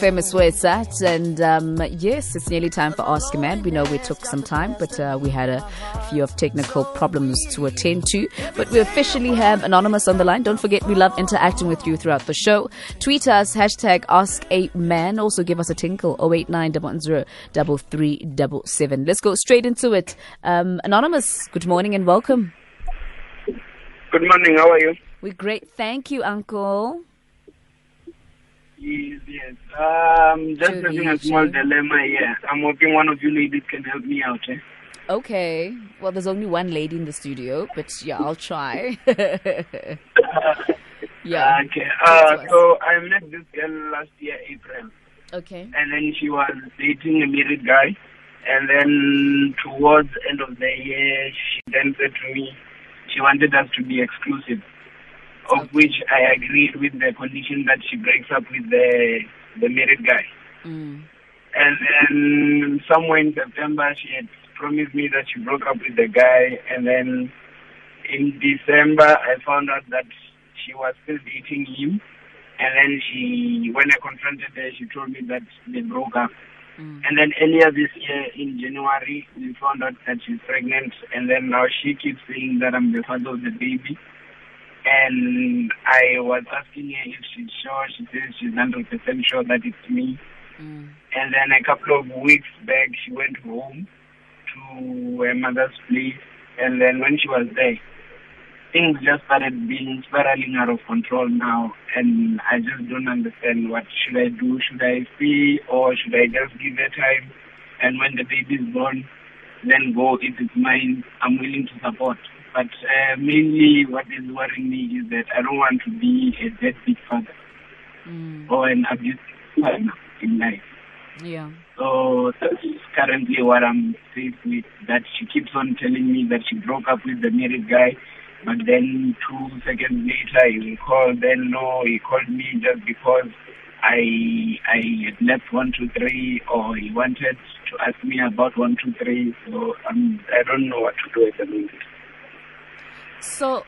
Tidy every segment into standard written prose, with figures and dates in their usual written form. Famous where it's at, and yes, it's nearly time for Ask a Man. We know we took some time, but we had a few of technical problems to attend to. But we officially have Anonymous on the line. Don't forget, we love interacting with you throughout the show. Tweet us, hashtag AskAMan. Also give us a tinkle, 089-110-3377. Let's go straight into it. Anonymous, good morning and welcome. Good morning, how are you? We're great, thank you, Uncle. Yes. Just having a small dilemma here. I'm hoping one of you ladies can help me out. Eh? Okay. Well, there's only one lady in the studio, but yeah, I'll try. Yeah. Okay. So I met this girl last year, April. Okay. And then she was dating a married guy. And then towards the end of the year, she then said to me, she wanted us to be exclusive. Of which I agreed with the condition that she breaks up with the married guy. Mm. And then somewhere in September, she had promised me that she broke up with the guy. And then in December, I found out that she was still dating him. And then when I confronted her, she told me that they broke up. Mm. And then earlier this year, in January, we found out that she's pregnant. And then now she keeps saying that I'm the father of the baby. And I was asking her if she's sure. She says she's 100% sure that it's me. Mm. And then a couple of weeks back, she went home to her mother's place. And then when she was there, things just started being spiraling out of control now. And I just don't understand, what should I do? Should I stay or should I just give her time? And when the baby's born, then go. If it's mine, I'm willing to support. But mainly what is worrying me is that I don't want to be a deadbeat father or an abusive father in life. Yeah. So that's currently what I'm faced with, that she keeps on telling me that she broke up with the married guy, but then 2 seconds later he called, then no, he called me just because I had left 1, 2, 3, or he wanted to ask me about 1, 2, 3, so I don't know what to do at the moment. So,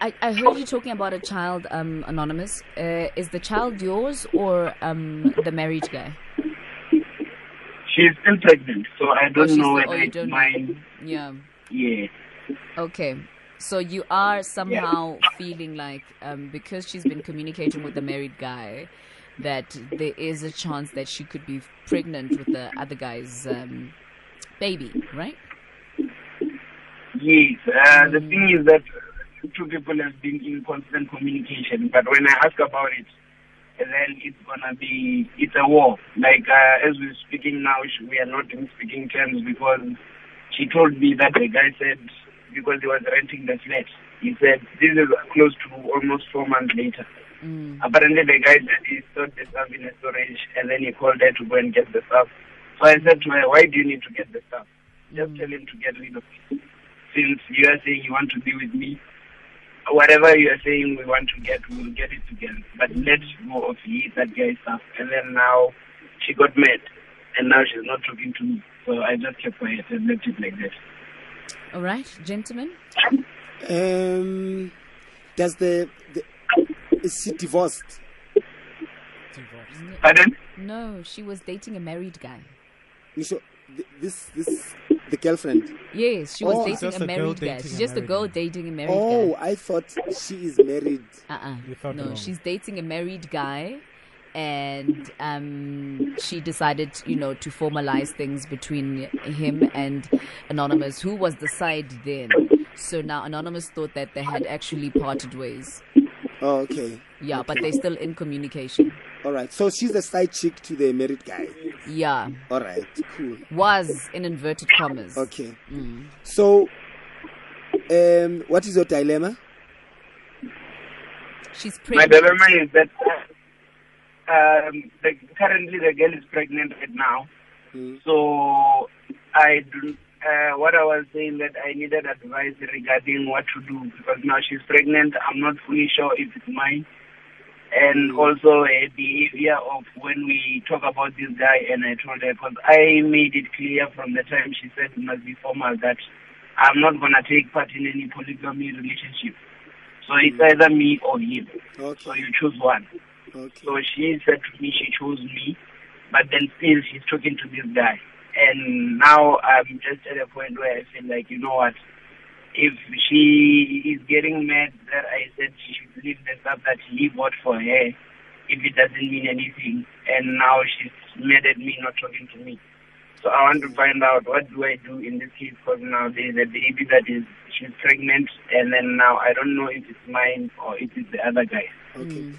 I heard you talking about a child, Anonymous. Is the child yours or the married guy? She's still pregnant, so I don't know whether it's mine. Yeah. Yeah. Okay. So, you are somehow feeling like, because she's been communicating with the married guy, that there is a chance that she could be pregnant with the other guy's baby, right? Yes, the thing is that two people have been in constant communication, but when I ask about it, then it's a war. Like, as we're speaking now, we are not in speaking terms, because she told me that the guy said, because he was renting the flat, he said, this is close to almost 4 months later. Mm. Apparently the guy said he stored the stuff in a storage, and then he called her to go and get the stuff. So I said to her, why do you need to get the stuff? Just tell him to get rid of it. Since you are saying you want to be with me, whatever you are saying we want to get, we'll get it together. But let's go off that guy's stuff. And then now she got mad, and now she's not talking to me. So I just kept quiet and left it like that. All right, gentlemen. Does is she divorced? Pardon? No, she was dating a married guy. You sure? This the girlfriend? Yes, she was dating a married guy. She's just a girl dating a married guy. Oh, I thought she is married. No, she's dating a married guy, and she decided, to formalize things between him and Anonymous, who was the side then. So now Anonymous thought that they had actually parted ways. Oh, okay. Yeah, okay. But they're still in communication. All right. So she's the side chick to the married guy. Yeah. All right. Cool. Was in inverted commas. Okay. Mm. So, what is your dilemma? She's pregnant. My dilemma is that currently the girl is pregnant right now. Mm. So what I was saying that I needed advice regarding what to do, because now she's pregnant. I'm not fully sure if it's mine. And also a behavior of when we talk about this guy, and I told her, because I made it clear from the time she said it must be formal that I'm not going to take part in any polygamy relationship. So it's either me or him. Okay. So you choose one. Okay. So she said to me she chose me, but then still she's talking to this guy. And now I'm just at a point where I feel like, you know what, if she is getting mad that I said she should leave the stuff that he bought for her, if it doesn't mean anything, and now she's mad at me, not talking to me. So I want to find out, what do I do in this case? Because now there's a baby that is, she's pregnant, and then now I don't know if it's mine or if it's the other guy. Okay.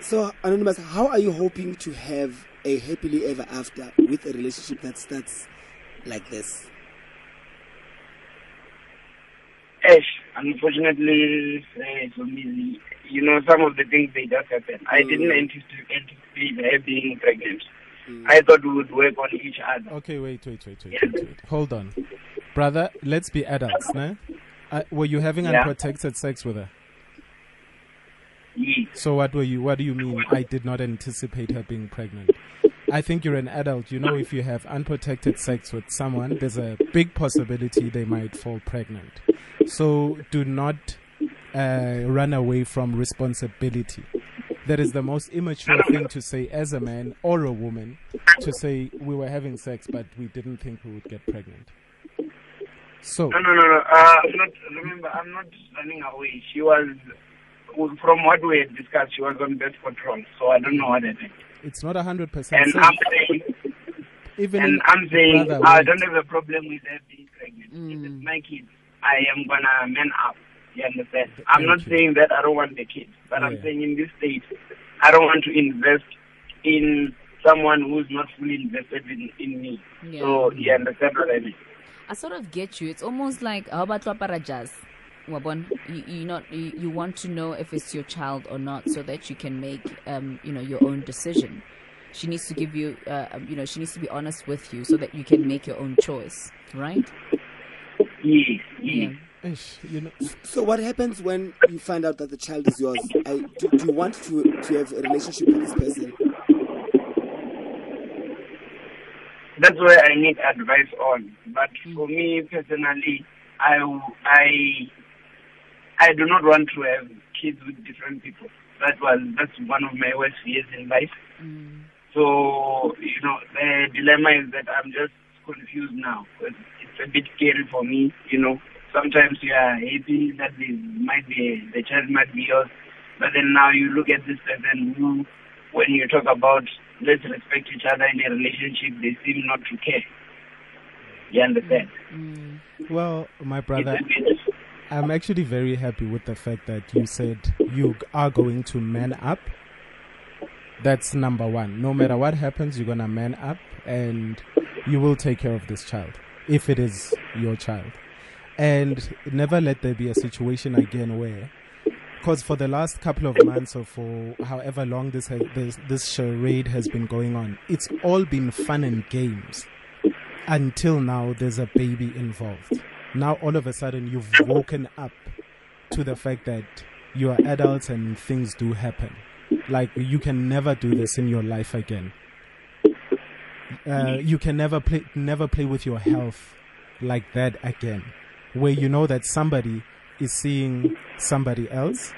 So, Anonymous, how are you hoping to have a happily ever after with a relationship that starts like this? Unfortunately, for me, you know, some of the things, they just happen. I didn't anticipate her being pregnant. I thought we would work on each other. Okay, wait. Hold on. Brother, let's be adults, no? Were you having unprotected sex with her? Yeah. So what do you mean, I did not anticipate her being pregnant? I think you're an adult. You know, if you have unprotected sex with someone, there's a big possibility they might fall pregnant. So do not run away from responsibility. That is the most immature thing to say as a man or a woman, to say we were having sex but we didn't think we would get pregnant. So I'm not running away. She was, from what we had discussed, she was on birth control, so I don't know what happened. It's not 100%. And I'm saying, I don't have a problem with her being pregnant. If it's my kid, I am gonna man up. You understand? I'm not saying that I don't want the kids, but I'm saying in this state, I don't want to invest in someone who's not fully invested in me. Yeah. So you understand what I mean? I sort of get you. It's almost like, how about Raparajaz? You want to know if it's your child or not, so that you can make your own decision. She needs to give you she needs to be honest with you so that you can make your own choice, right? Yes. Yeah. So what happens when you find out that the child is yours? Do you want to have a relationship with this person? That's where I need advice on. But for me personally, I do not want to have kids with different people. That's one of my worst fears in life. So, you know, the dilemma is that I'm just confused now. It's a bit scary for me, you know. Sometimes you are happy that the child might be yours, but then now you look at this person who, when you talk about let's respect each other in a relationship, they seem not to care. You understand? Well, my brother, I'm actually very happy with the fact that you said you are going to man up. That's number one. No matter what happens, you're going to man up and you will take care of this child, if it is your child. And never let there be a situation again where, because for the last couple of months or for however long this charade has been going on, it's all been fun and games until now there's a baby involved. Now all of a sudden you've woken up to the fact that you are adults and things do happen. Like, you can never do this in your life again. You can never play with your health like that again, where you know that somebody is seeing somebody else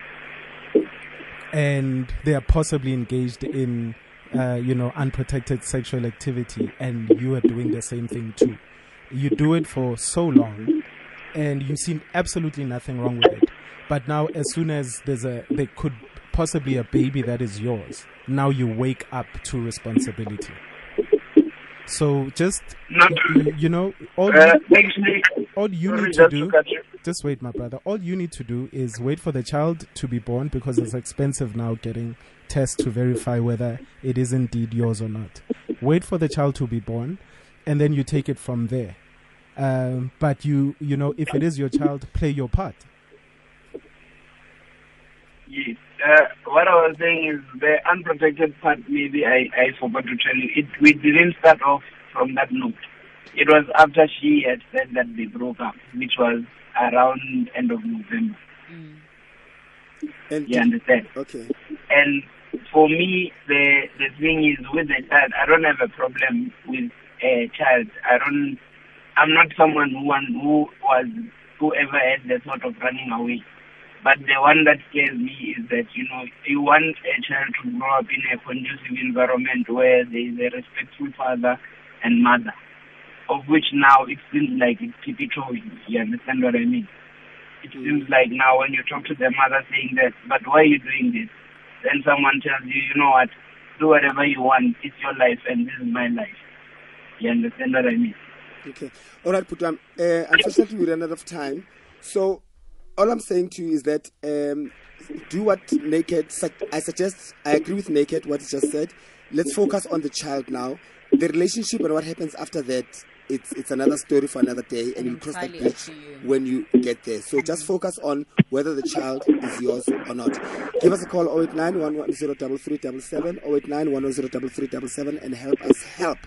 and they are possibly engaged in unprotected sexual activity, and you are doing the same thing too. You do it for so long and you see absolutely nothing wrong with it, but now as soon as there could possibly a baby that is yours, now you wake up to responsibility. So just, all you need to do is wait for the child to be born, because it's expensive now getting tests to verify whether it is indeed yours or not. Wait for the child to be born and then you take it from there. But if it is your child, play your part. Yes. What I was saying is the unprotected part, maybe I forgot to tell you. We didn't start off from that note. It was after she had said that they broke up, which was around end of November. You understand? Okay. And for me, the thing is with the child, I don't have a problem with a child. I'm not someone who ever had the thought of running away. But the one that scares me is that, you know, you want a child to grow up in a conducive environment where there is a respectful father and mother, of which now it seems like it's typical. You understand what I mean? It seems like now when you talk to the mother saying that, but why are you doing this? Then someone tells you, you know what, do whatever you want. It's your life and this is my life. You understand what I mean? Okay. All right, Putlam. Unfortunately, we ran out of time. So all I'm saying to you is that do what Naked, I suggest, I agree with Naked, what he just said. Let's focus on the child now. The relationship and what happens after that, it's another story for another day, and you'll cross that bridge when you get there. So just focus on whether the child is yours or not. Give us a call 089-110-3377, 089-110-3377, and help us help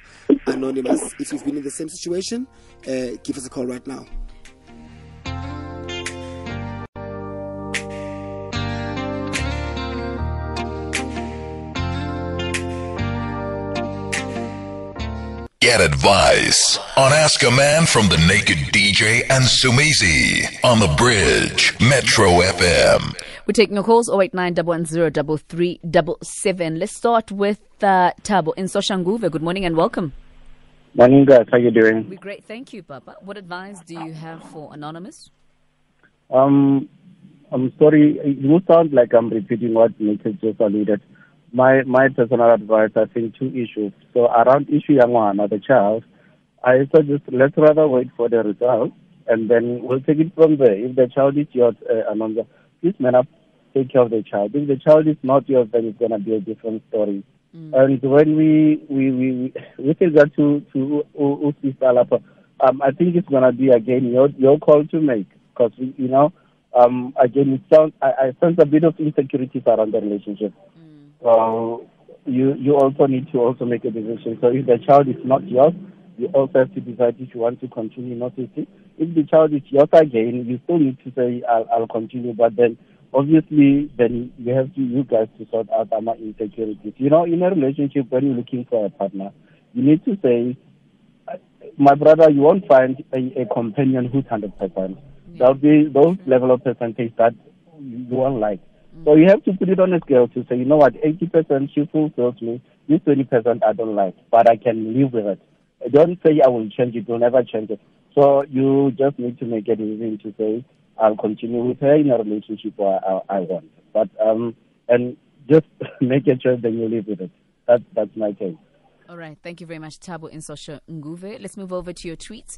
Anonymous. If you've been in the same situation, give us a call right now. Get advice on Ask a Man from the Naked DJ and Sumisi on the Bridge, Metro FM. We're taking your calls 089-110-3377. Let's start with Tabo in Soshanguve. Good morning and welcome. Morning, guys. How are you doing? We're great, thank you, Papa. What advice do you have for Anonymous? I'm sorry, it will sound like I'm repeating what Naked just alluded. My personal advice, I think, two issues. So around issue one, the child, I suggest let's rather wait for the result, and then we'll take it from there. If the child is yours, please man up, take care of the child. If the child is not yours, then it's going to be a different story. And when we take that to Usi, I think it's going to be, again, your call to make, because, you know, again, it sounds, I sense a bit of insecurity around the relationship. So you also need to also make a decision. So if the child is not yours, you also have to decide if you want to continue noticing. If the child is yours again, you still need to say, I'll continue. But then, obviously, then you have to, you guys to sort out our insecurities. You know, in a relationship, when you're looking for a partner, you need to say, my brother, you won't find a companion who's 100%. There'll be those level of percentage that you won't like. So you have to put it on a scale to say, you know what, 80% she fulfills me, this 20% I don't like, but I can live with it. Don't say I will change it, you'll never change it. So you just need to make a decision to say, I'll continue with her in a relationship or I won't. But, and just make a choice that you live with it. That's my case. All right. Thank you very much, Tabo in Sosha Nguve. Let's move over to your tweets.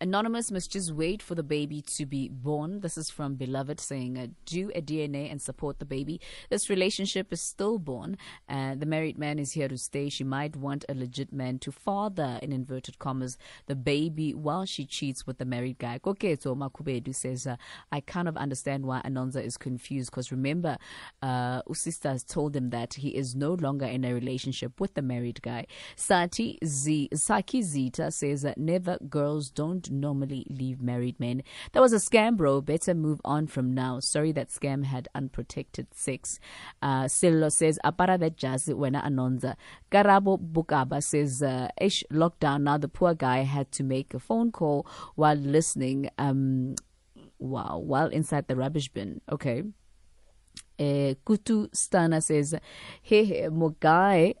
Anonymous must just wait for the baby to be born. This is from Beloved saying, do a DNA and support the baby. This relationship is stillborn. The married man is here to stay. She might want a legit man to father, in inverted commas, the baby while she cheats with the married guy. Koketo Makubedu says, I kind of understand why Anonza is confused, because remember, Usista has told him that he is no longer in a relationship with the married guy. Saki Zita says that never, girls don't normally leave married men. That was a scam, bro. Better move on from now. Sorry that scam had unprotected sex. Silo says, Apara that jazz when Anonza. Garabo Bukaba says, ish lockdown. Now the poor guy had to make a phone call while listening. Wow, while inside the rubbish bin. Okay. Kutu Stana says, hey, Mogai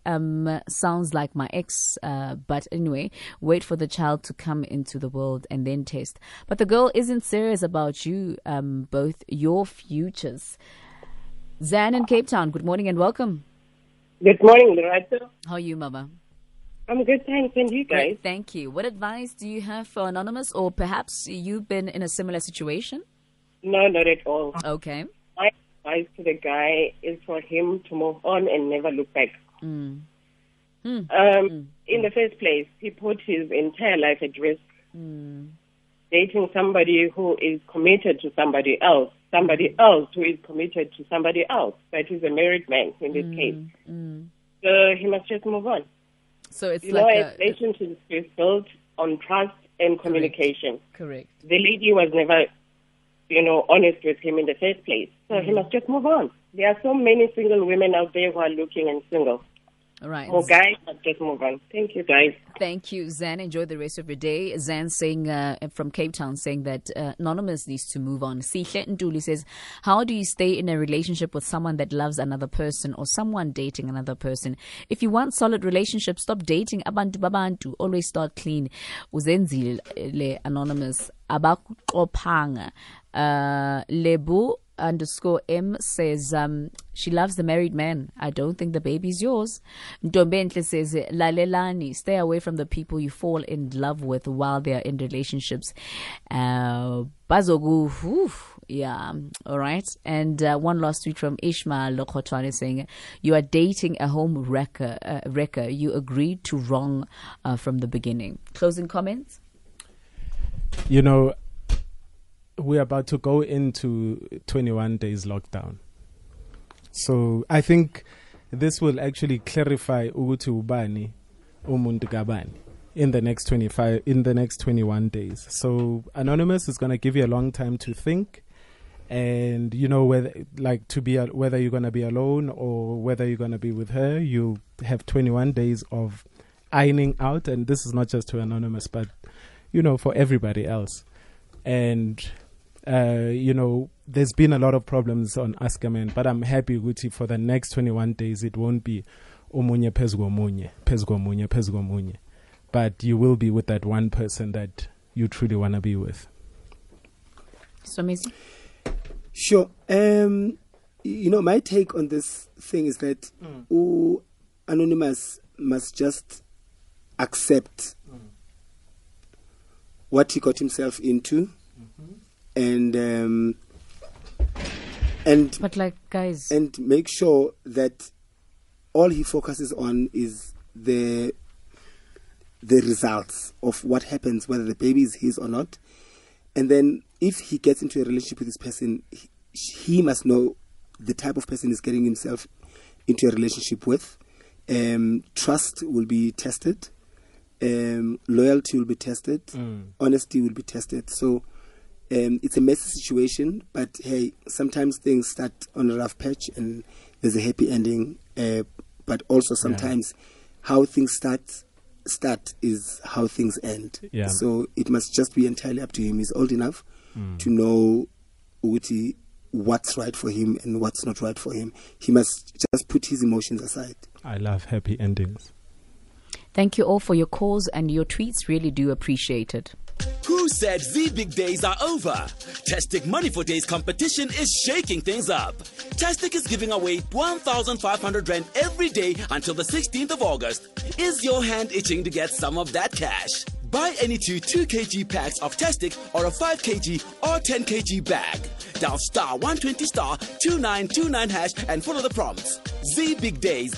sounds like my ex, but anyway, wait for the child to come into the world and then test. But the girl isn't serious about you, both your futures. Zan in Cape Town, good morning and welcome. Good morning, Loretta. How are you, Mama? I'm good, thanks. And you guys? Great, thank you. What advice do you have for Anonymous, or perhaps you've been in a similar situation? No, not at all. Okay. Advice to the guy is for him to move on and never look back. In the first place, he put his entire life at risk dating somebody who is committed to somebody else who is committed to somebody else. That is a married man in this case. So he must just move on. So it's a relationship is built on trust and communication. Correct. The lady was never honest with him in the first place. So he must just move on. There are so many single women out there who are looking and single. All right. Okay, I'll just move on. Thank you, guys. Thank you, Zan. Enjoy the rest of your day. Zan saying from Cape Town saying that Anonymous needs to move on. Sihle Nduli says, how do you stay in a relationship with someone that loves another person or someone dating another person? If you want solid relationship, stop dating. Abantu babantu. Always start clean. Uzenzile Anonymous. Abakopanga. Lebu underscore M says she loves the married man. I don't think the baby's yours. Ndombentle says lalelani, stay away from the people you fall in love with while they are in relationships. Bazogu, yeah, all right. And one last tweet from Ishmael Lokhotwane saying, you are dating a home wrecker. You agreed to wrong from the beginning. Closing comments. You know, we're about to go into 21 days lockdown. So I think this will actually clarify ukuthi ubani umuntu kabani in the next 21 days. So Anonymous is going to give you a long time to think, and you know whether like to be whether you're going to be alone or whether you're going to be with her. You have 21 days of ironing out, and this is not just to Anonymous, but you know, for everybody else. And you know, there's been a lot of problems on AskAMan, but I'm happy Guti for the next 21 days it won't be omunye phezu komunye, but you will be with that one person that you truly want to be with. Sumisi? Sure. You know, my take on this thing is that Anonymous must just accept what he got himself into, and but like guys, and make sure that all he focuses on is the results of what happens, whether the baby is his or not. And then, if he gets into a relationship with this person, he must know the type of person he's getting himself into a relationship with. Trust will be tested. Loyalty will be tested, honesty will be tested. So it's a messy situation, but hey, sometimes things start on a rough patch and there's a happy ending, but also sometimes how things start is how things end. So it must just be entirely up to him. He's old enough to know what's right for him and what's not right for him. He must just put his emotions aside. I love happy endings. Thank you all for your calls and your tweets. Really do appreciate it. Who said the big days are over? Tastic Money for Days competition is shaking things up. Tastic is giving away 1,500 rand every day until the 16th of August. Is your hand itching to get some of that cash? Buy any two 2kg packs of Tastic or a 5kg or 10kg bag. Dial *120*2929# and follow the prompts. The big days.